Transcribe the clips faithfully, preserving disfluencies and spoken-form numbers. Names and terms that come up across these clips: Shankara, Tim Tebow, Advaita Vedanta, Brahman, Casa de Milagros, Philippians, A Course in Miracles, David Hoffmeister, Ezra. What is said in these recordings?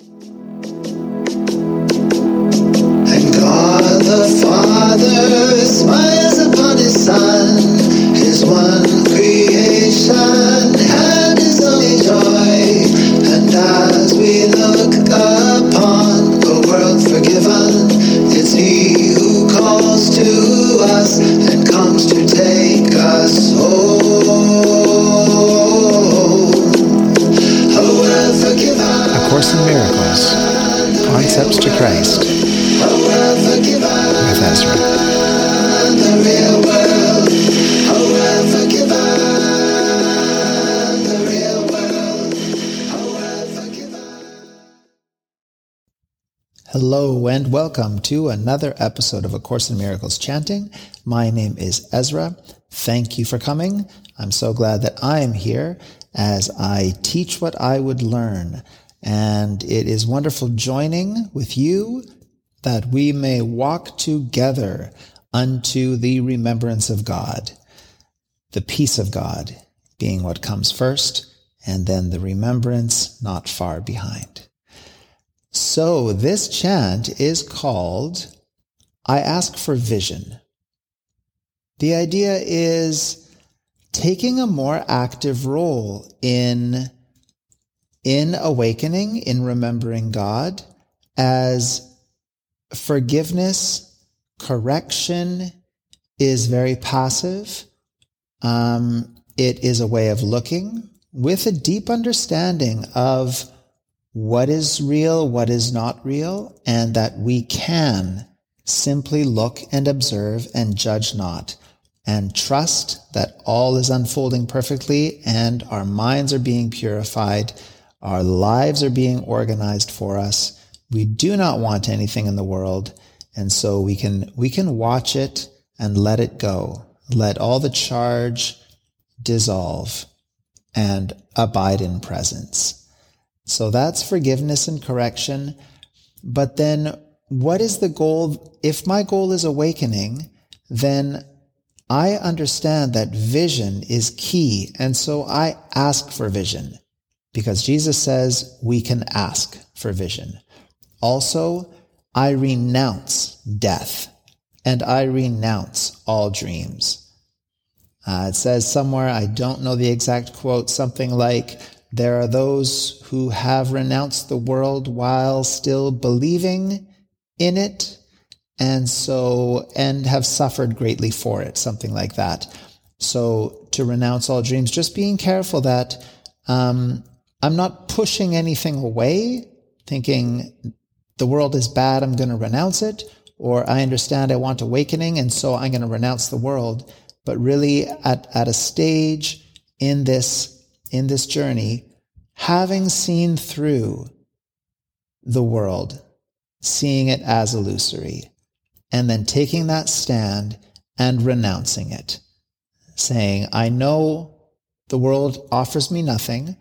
And God the Father smiles upon his Son, his one creation, and his only joy. And as we look upon the world forgiven, it's he who calls to us and comes to take us home. A Course in Miracles, Concepts to Christ, with Ezra. Hello and welcome to another episode of A Course in Miracles Chanting. My name is Ezra. Thank you for coming. I'm so glad that I am here as I teach what I would learn. And it is wonderful joining with you that we may walk together unto the remembrance of God, the peace of God being what comes first, and then the remembrance not far behind. So this chant is called, I Ask for Vision. The idea is taking a more active role in, in awakening, in remembering God, as forgiveness, correction is very passive. Um, it is a way of looking with a deep understanding of what is real, what is not real, and that we can simply look and observe and judge not, and trust that all is unfolding perfectly and our minds are being purified, our lives are being organized for us. We do not want anything in the world, and so we can we can watch it and let it go. Let all the charge dissolve and abide in presence. So that's forgiveness and correction. But then what is the goal? If my goal is awakening, then I understand that vision is key. And so I ask for vision because Jesus says we can ask for vision. Also, I renounce death and I renounce all dreams. Uh, it says somewhere, I don't know the exact quote, something like, there are those who have renounced the world while still believing in it, and so, and have suffered greatly for it, something like that. So to renounce all dreams, just being careful that um, I'm not pushing anything away, thinking the world is bad, I'm going to renounce it, or I understand I want awakening, and so I'm going to renounce the world. But really at, at a stage in this in this journey, having seen through the world, seeing it as illusory, and then taking that stand and renouncing it, saying, I know the world offers me nothing,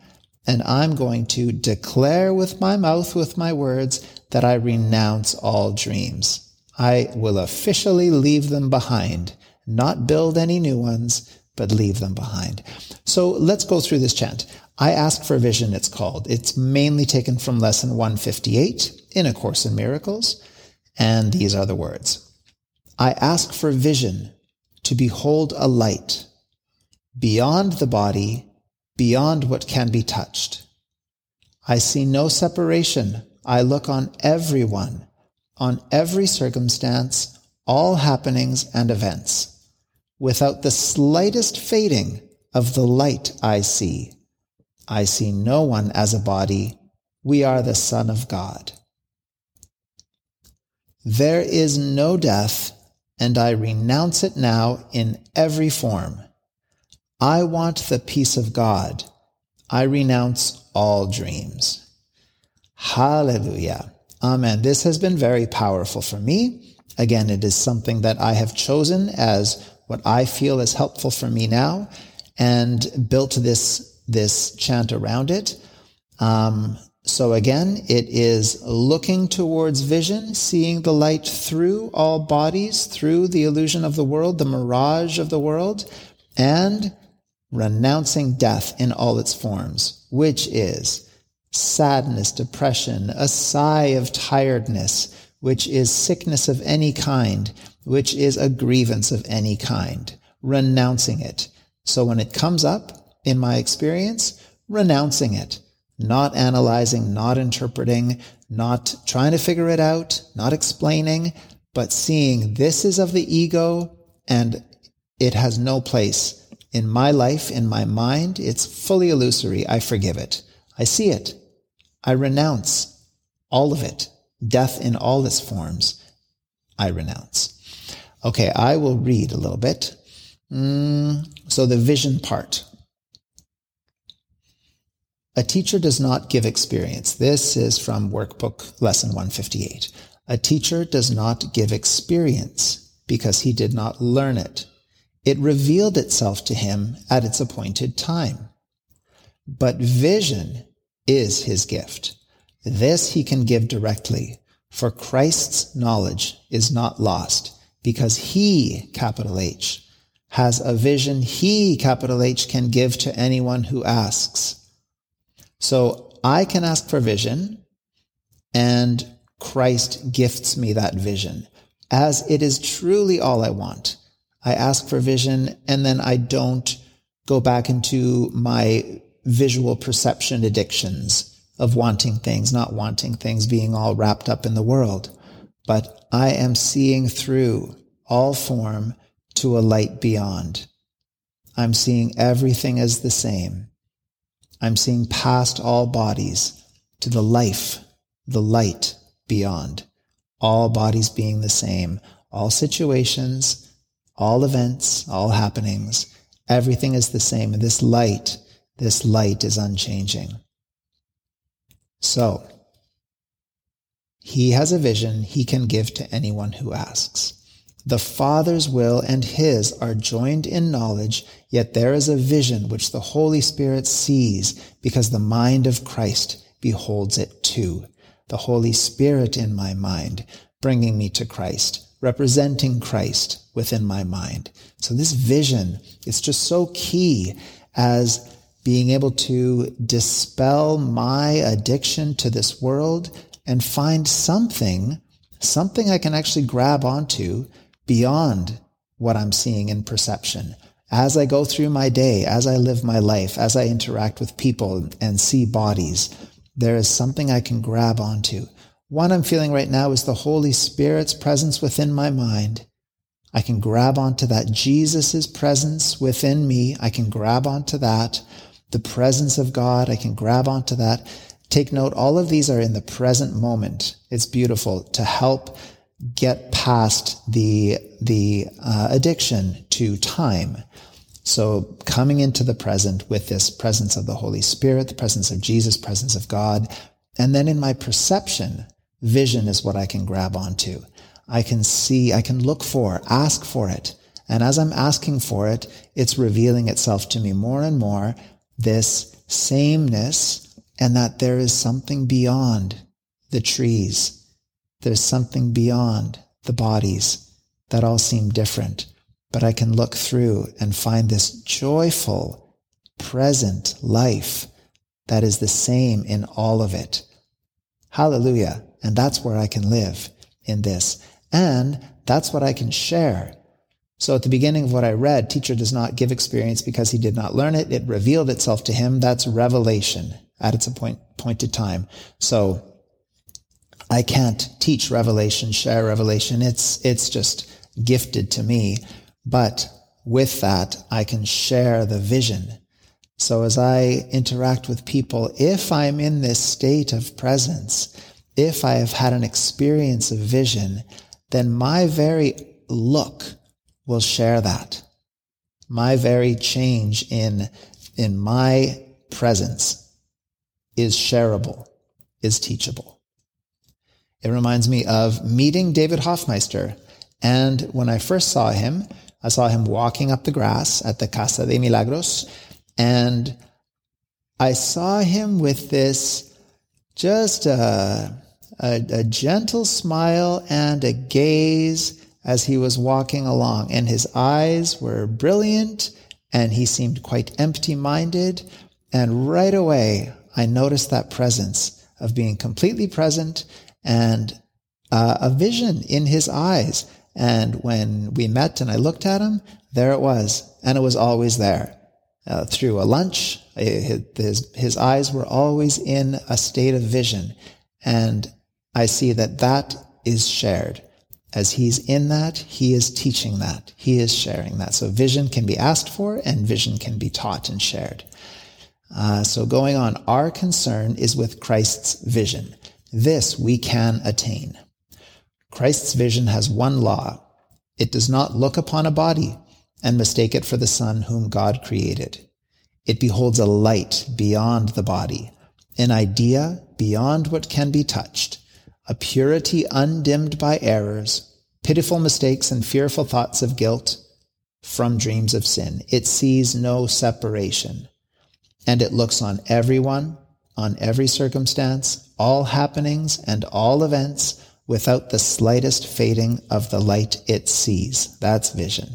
and I'm going to declare with my mouth, with my words, that I renounce all dreams. I will officially leave them behind, not build any new ones, but leave them behind. So let's go through this chant. I Ask for Vision, it's called. It's mainly taken from lesson one fifty-eight in A Course in Miracles. And these are the words. I ask for vision to behold a light beyond the body, beyond what can be touched. I see no separation. I look on everyone, on every circumstance, all happenings and events, without the slightest fading of the light I see. I see no one as a body. We are the Son of God. There is no death, and I renounce it now in every form. I want the peace of God. I renounce all dreams. Hallelujah. Amen. This has been very powerful for me. Again, it is something that I have chosen as what I feel is helpful for me now, and built this, this chant around it. Um, so again, it is looking towards vision, seeing the light through all bodies, through the illusion of the world, the mirage of the world, and renouncing death in all its forms, which is sadness, depression, a sigh of tiredness, which is sickness of any kind, which is a grievance of any kind, renouncing it. So when it comes up, in my experience, renouncing it, not analyzing, not interpreting, not trying to figure it out, not explaining, but seeing this is of the ego and it has no place in my life, in my mind. It's fully illusory. I forgive it. I see it. I renounce all of it. Death in all its forms, I renounce. Okay, I will read a little bit. Mm, so the vision part. A teacher does not give experience. This is from workbook lesson one fifty-eight. A teacher does not give experience because he did not learn it. It revealed itself to him at its appointed time. But vision is his gift. This he can give directly, for Christ's knowledge is not lost, because he, capital H, has a vision he, capital H, can give to anyone who asks. So I can ask for vision, and Christ gifts me that vision, as it is truly all I want. I ask for vision, and then I don't go back into my visual perception addictions of wanting things, not wanting things, being all wrapped up in the world. But I am seeing through all form to a light beyond. I'm seeing everything as the same. I'm seeing past all bodies to the life, the light beyond. All bodies being the same, all situations, all events, all happenings, everything is the same. And this light, this light is unchanging. So, he has a vision he can give to anyone who asks. The Father's will and his are joined in knowledge, yet there is a vision which the Holy Spirit sees, because the mind of Christ beholds it too. The Holy Spirit in my mind, bringing me to Christ, representing Christ within my mind. So this vision is just so key as being able to dispel my addiction to this world and find something, something I can actually grab onto beyond what I'm seeing in perception. As I go through my day, as I live my life, as I interact with people and see bodies, there is something I can grab onto. One I'm feeling right now is the Holy Spirit's presence within my mind. I can grab onto that. Jesus's presence within me, I can grab onto that. The presence of God, I can grab onto that. Take note, all of these are in the present moment. It's beautiful to help get past the, the uh, addiction to time. So coming into the present with this presence of the Holy Spirit, the presence of Jesus, presence of God. And then in my perception, vision is what I can grab onto. I can see, I can look for, ask for it. And as I'm asking for it, it's revealing itself to me more and more, this sameness, and that there is something beyond the trees. There's something beyond the bodies that all seem different. But I can look through and find this joyful, present life that is the same in all of it. Hallelujah. And that's where I can live in this. And that's what I can share. So at the beginning of what I read, teacher does not give experience because he did not learn it. It revealed itself to him. That's revelation at its appointed time. So I can't teach revelation, share revelation. It's, it's just gifted to me. But with that, I can share the vision. So as I interact with people, if I'm in this state of presence, if I have had an experience of vision, then my very look will share that. My very change in, in my presence is shareable, is teachable. It reminds me of meeting David Hoffmeister. And when I first saw him, I saw him walking up the grass at the Casa de Milagros. And I saw him with this just a... A, a gentle smile and a gaze as he was walking along, and his eyes were brilliant, and he seemed quite empty-minded. And right away, I noticed that presence of being completely present and uh, a vision in his eyes. And when we met and I looked at him, there it was. And it was always there. Uh, through a lunch, his, his eyes were always in a state of vision. And I see that that is shared. As he's in that, he is teaching that. He is sharing that. So vision can be asked for and vision can be taught and shared. Uh, so going on, our concern is with Christ's vision. This we can attain. Christ's vision has one law. It does not look upon a body and mistake it for the Son whom God created. It beholds a light beyond the body, an idea beyond what can be touched, a purity undimmed by errors, pitiful mistakes and fearful thoughts of guilt from dreams of sin. It sees no separation. And it looks on everyone, on every circumstance, all happenings and all events without the slightest fading of the light it sees. That's vision.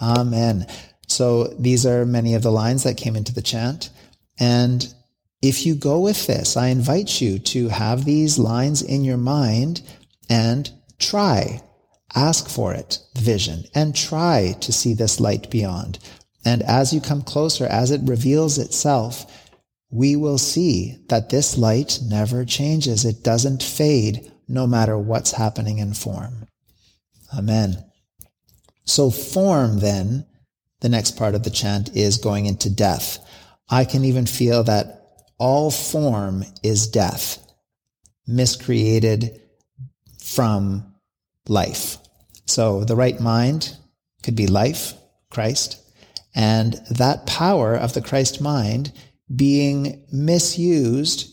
Amen. So these are many of the lines that came into the chant. And if you go with this, I invite you to have these lines in your mind and try. Ask for it, vision, and try to see this light beyond. And as you come closer, as it reveals itself, we will see that this light never changes. It doesn't fade, no matter what's happening in form. Amen. So form, then, the next part of the chant is going into death. I can even feel that all form is death, miscreated from life. So the right mind could be life, Christ. And that power of the Christ mind being misused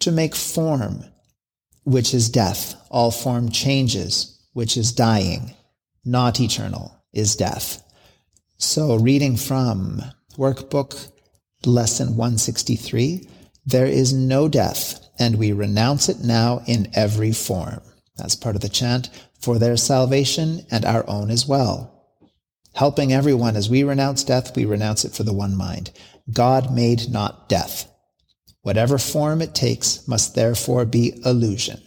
to make form, which is death. All form changes, which is dying, not eternal, is death. So reading from workbook lesson one sixty-three, there is no death, and we renounce it now in every form. That's part of the chant for their salvation and our own as well. Helping everyone as we renounce death, we renounce it for the one mind. God made not death. Whatever form it takes must therefore be illusion.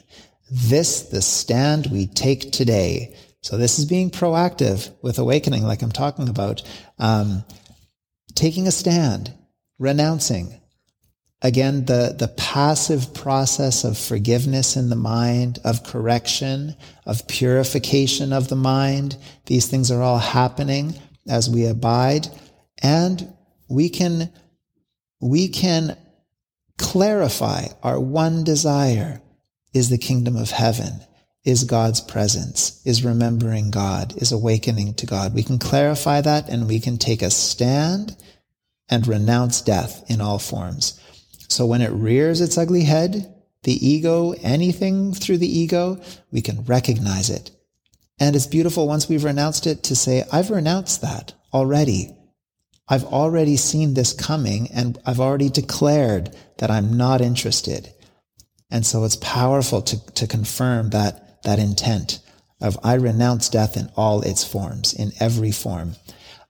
This, the stand we take today. So this is being proactive with awakening, like I'm talking about. Um, taking a stand, renouncing. Again, the, the passive process of forgiveness in the mind, of correction, of purification of the mind. These things are all happening as we abide. And we can, we can clarify our one desire is the kingdom of heaven, is God's presence, is remembering God, is awakening to God. We can clarify that and we can take a stand and renounce death in all forms. So when it rears its ugly head, the ego, anything through the ego, we can recognize it. And it's beautiful once we've renounced it to say, I've renounced that already. I've already seen this coming and I've already declared that I'm not interested. And so it's powerful to, to confirm that, that intent of I renounce death in all its forms, in every form.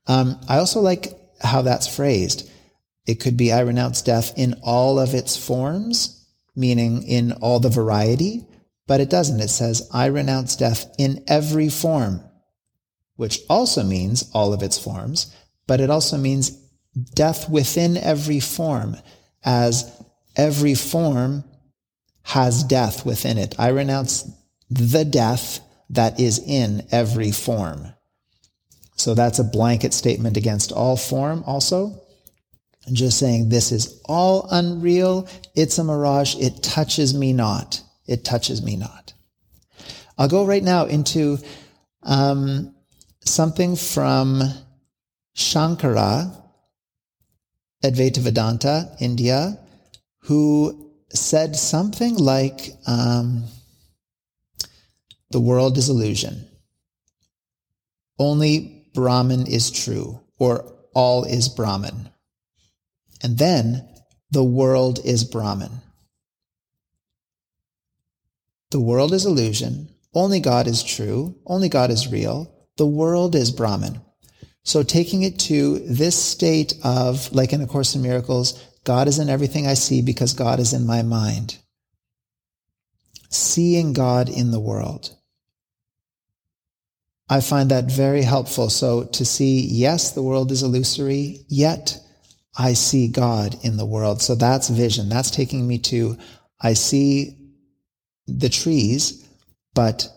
Um, I also like how that's phrased. It could be, I renounce death in all of its forms, meaning in all the variety, but it doesn't. It says, I renounce death in every form, which also means all of its forms, but it also means death within every form, as every form has death within it. I renounce the death that is in every form. So that's a blanket statement against all form also. Just saying, this is all unreal. It's a mirage. It touches me not. It touches me not. I'll go right now into um, something from Shankara, Advaita Vedanta, India, who said something like, um, the world is illusion. Only Brahman is true, or all is Brahman. And then the world is Brahman. The world is illusion. Only God is true. Only God is real. The world is Brahman. So taking it to this state of, like in A Course in Miracles, God is in everything I see because God is in my mind. Seeing God in the world. I find that very helpful. So to see, yes, the world is illusory, yet I see God in the world. So that's vision. That's taking me to, I see the trees, but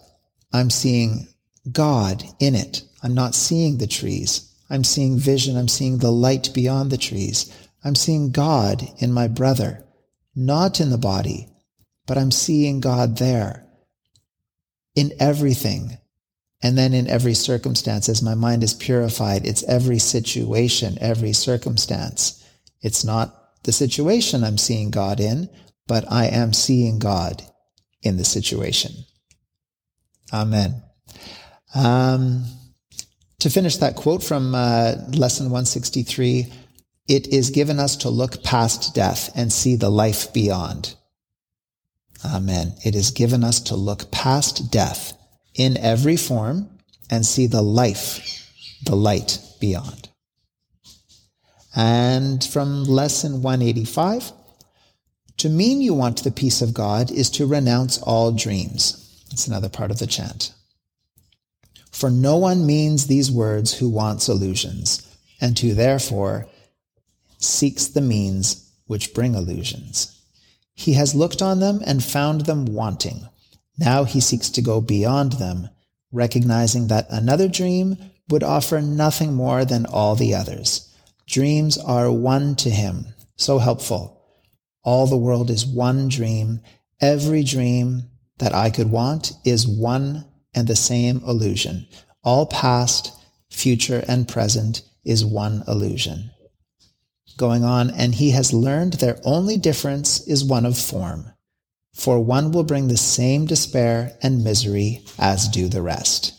I'm seeing God in it. I'm not seeing the trees. I'm seeing vision. I'm seeing the light beyond the trees. I'm seeing God in my brother, not in the body, but I'm seeing God there in everything. And then in every circumstance, as my mind is purified, it's every situation, every circumstance. It's not the situation I'm seeing God in, but I am seeing God in the situation. Amen. Um, to finish that quote from uh, Lesson one sixty-three, it is given us to look past death and see the life beyond. Amen. It is given us to look past death in every form, and see the life, the light beyond. And from Lesson one eighty-five, to mean you want the peace of God is to renounce all dreams. That's another part of the chant. For no one means these words who wants illusions, and who therefore seeks the means which bring illusions. He has looked on them and found them wanting. Now he seeks to go beyond them, recognizing that another dream would offer nothing more than all the others. Dreams are one to him, so helpful. All the world is one dream. Every dream that I could want is one and the same illusion. All past, future, and present is one illusion. Going on, and he has learned their only difference is one of form. For one will bring the same despair and misery as do the rest.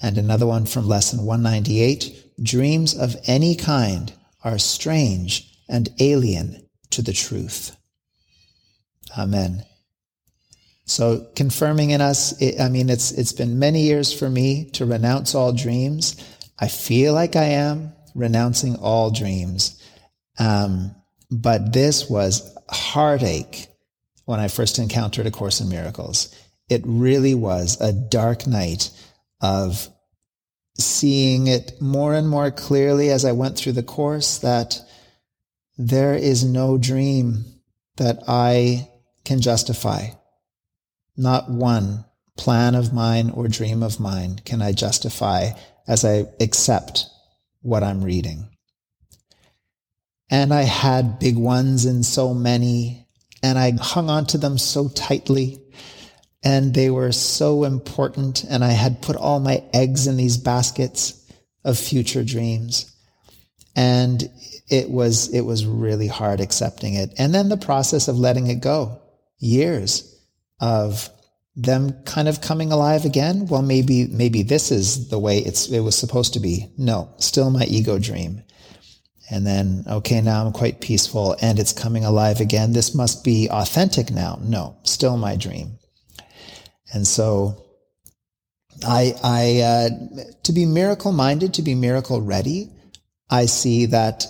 And another one from Lesson one ninety-eight, dreams of any kind are strange and alien to the truth. Amen. So confirming in us, it, I mean, it's it's been many years for me to renounce all dreams. I feel like I am renouncing all dreams. Um, but this was heartache. When I first encountered A Course in Miracles, it really was a dark night of seeing it more and more clearly as I went through the course, that there is no dream that I can justify. Not one plan of mine or dream of mine can I justify as I accept what I'm reading. And I had big ones and so many. And I hung on to them so tightly, and they were so important, and I had put all my eggs in these baskets of future dreams. And it was, it was really hard accepting it. And then the process of letting it go, years of them kind of coming alive again. Well, maybe, maybe this is the way it's, it was supposed to be. No, still my ego dream. And then, okay, now I'm quite peaceful and it's coming alive again. This must be authentic now. No, still my dream. And so I, I, uh, to be miracle minded, to be miracle ready, I see that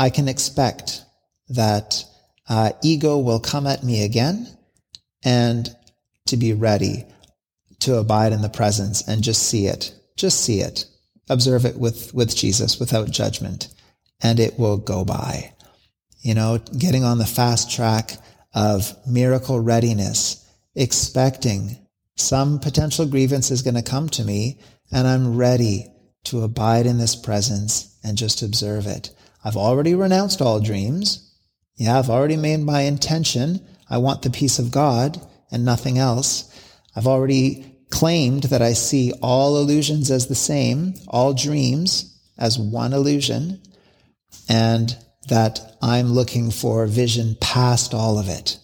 I can expect that, uh, ego will come at me again, and to be ready to abide in the presence and just see it, just see it, observe it with, with Jesus without judgment. And it will go by. You know, getting on the fast track of miracle readiness, expecting some potential grievance is going to come to me, and I'm ready to abide in this presence and just observe it. I've already renounced all dreams. Yeah, I've already made my intention. I want the peace of God and nothing else. I've already claimed that I see all illusions as the same, all dreams as one illusion, and that I'm looking for vision past all of it.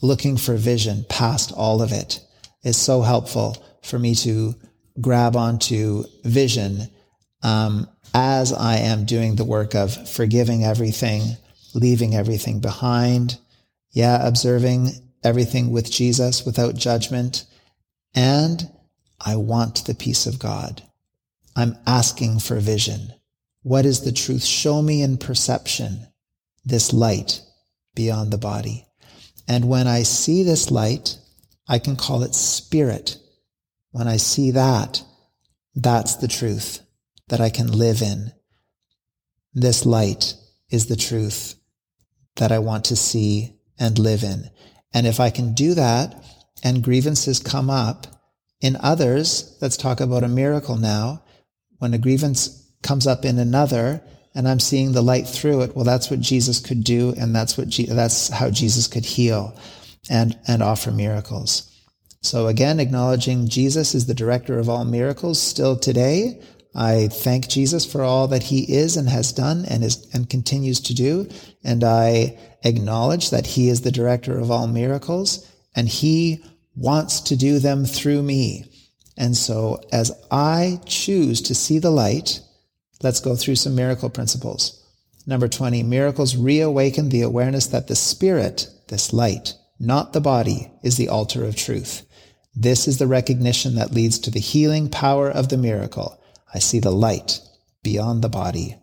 Looking for vision past all of it is so helpful for me to grab onto vision um, as I am doing the work of forgiving everything, leaving everything behind, yeah, observing everything with Jesus without judgment, and I want the peace of God. I'm asking for vision. What is the truth? Show me in perception. this light beyond the body. And when I see this light, I can call it spirit. When I see that, that's the truth that I can live in. This light is the truth that I want to see and live in. And if I can do that, and grievances come up in others, let's talk about a miracle now. When a grievance comes up in another, and I'm seeing the light through it, well, that's what Jesus could do, and that's what Je- that's how Jesus could heal and and offer miracles. So again, acknowledging Jesus is the director of all miracles still today. I thank Jesus for all that he is and has done and is and continues to do, and I acknowledge that he is the director of all miracles, and he wants to do them through me. And so as I choose to see the light, let's go through some miracle principles. Number twenty, miracles reawaken the awareness that the spirit, this light, not the body, is the altar of truth. This is the recognition that leads to the healing power of the miracle. I see the light beyond the body.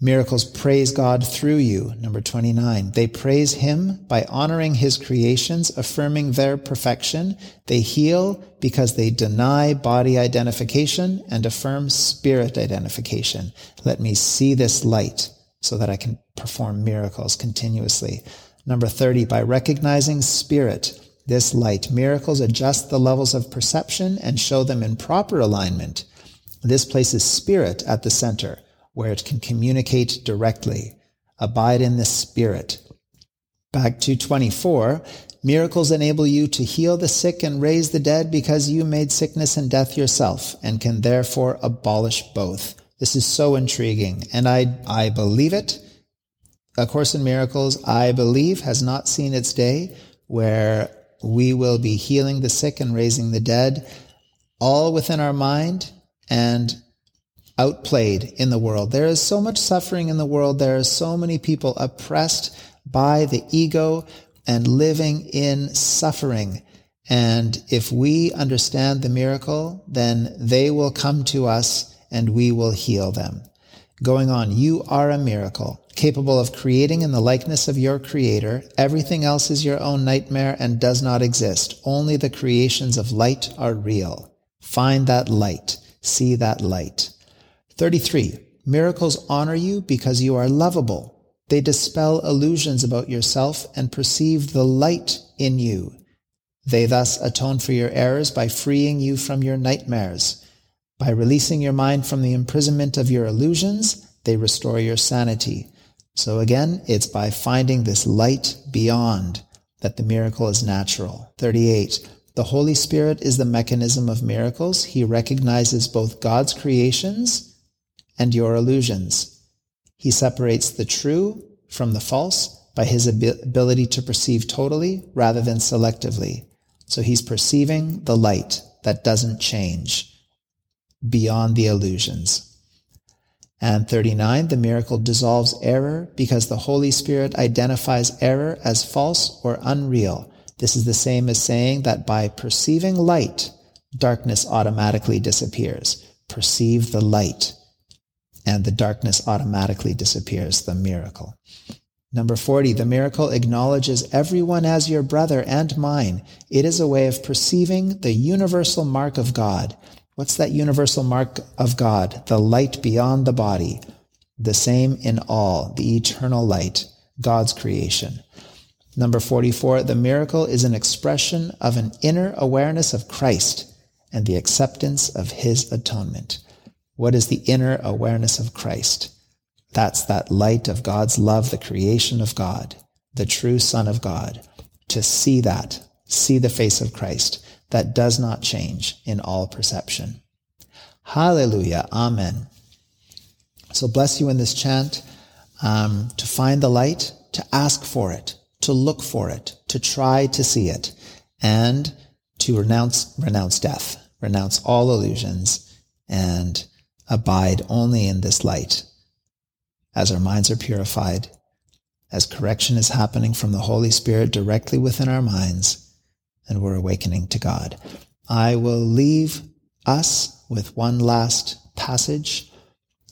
Miracles praise God through you. Number twenty-nine, they praise him by honoring his creations, affirming their perfection. They heal because they deny body identification and affirm spirit identification. Let me see this light so that I can perform miracles continuously. Number thirty, by recognizing spirit, this light, miracles adjust the levels of perception and show them in proper alignment. This places spirit at the center, where it can communicate directly. Abide in the spirit. Back to twenty-four, miracles enable you to heal the sick and raise the dead because you made sickness and death yourself and can therefore abolish both. This is so intriguing, and I, I believe it. A Course in Miracles, I believe, has not seen its day, where we will be healing the sick and raising the dead, all within our mind and outplayed in the world. There is so much suffering in the world. There are so many people oppressed by the ego and living in suffering. And if we understand the miracle, then they will come to us and we will heal them. Going on, you are a miracle, capable of creating in the likeness of your creator. Everything else is your own nightmare and does not exist. Only the creations of light are real. Find that light. See that light. thirty-three, miracles honor you because you are lovable. They dispel illusions about yourself and perceive the light in you. They thus atone for your errors by freeing you from your nightmares. By releasing your mind from the imprisonment of your illusions, they restore your sanity. So again, it's by finding this light beyond that the miracle is natural. thirty-eight, the Holy Spirit is the mechanism of miracles. He recognizes both God's creations and your illusions. He separates the true from the false by his ability to perceive totally rather than selectively. So he's perceiving the light that doesn't change beyond the illusions. And thirty-nine, the miracle dissolves error because the Holy Spirit identifies error as false or unreal. This is the same as saying that by perceiving light, darkness automatically disappears. Perceive the light, and the darkness automatically disappears, the miracle. Number forty, the miracle acknowledges everyone as your brother and mine. It is a way of perceiving the universal mark of God. What's that universal mark of God? The light beyond the body, the same in all, the eternal light, God's creation. Number forty-four, the miracle is an expression of an inner awareness of Christ and the acceptance of his atonement. What is the inner awareness of Christ? That's that light of God's love, the creation of God, the true Son of God. To see that, see the face of Christ that does not change in all perception. Hallelujah. Amen. So bless you in this chant, um, to find the light, to ask for it, to look for it, to try to see it, and to renounce, renounce death, renounce all illusions, and abide only in this light. As our minds are purified, as correction is happening from the Holy Spirit directly within our minds, and we're awakening to God. I will leave us with one last passage.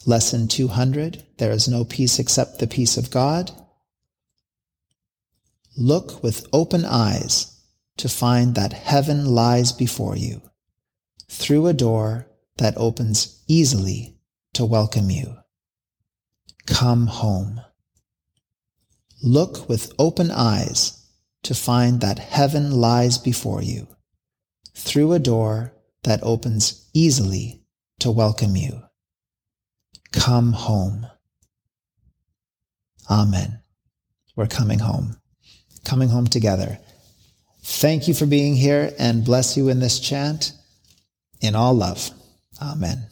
Lesson two hundred, there is no peace except the peace of God. Look with open eyes to find that heaven lies before you, through a door that opens easily to welcome you. Come home. Look with open eyes to find that heaven lies before you, through a door that opens easily to welcome you. Come home. Amen. We're coming home. Coming home together. Thank you for being here, and bless you in this chant. In all love. Amen.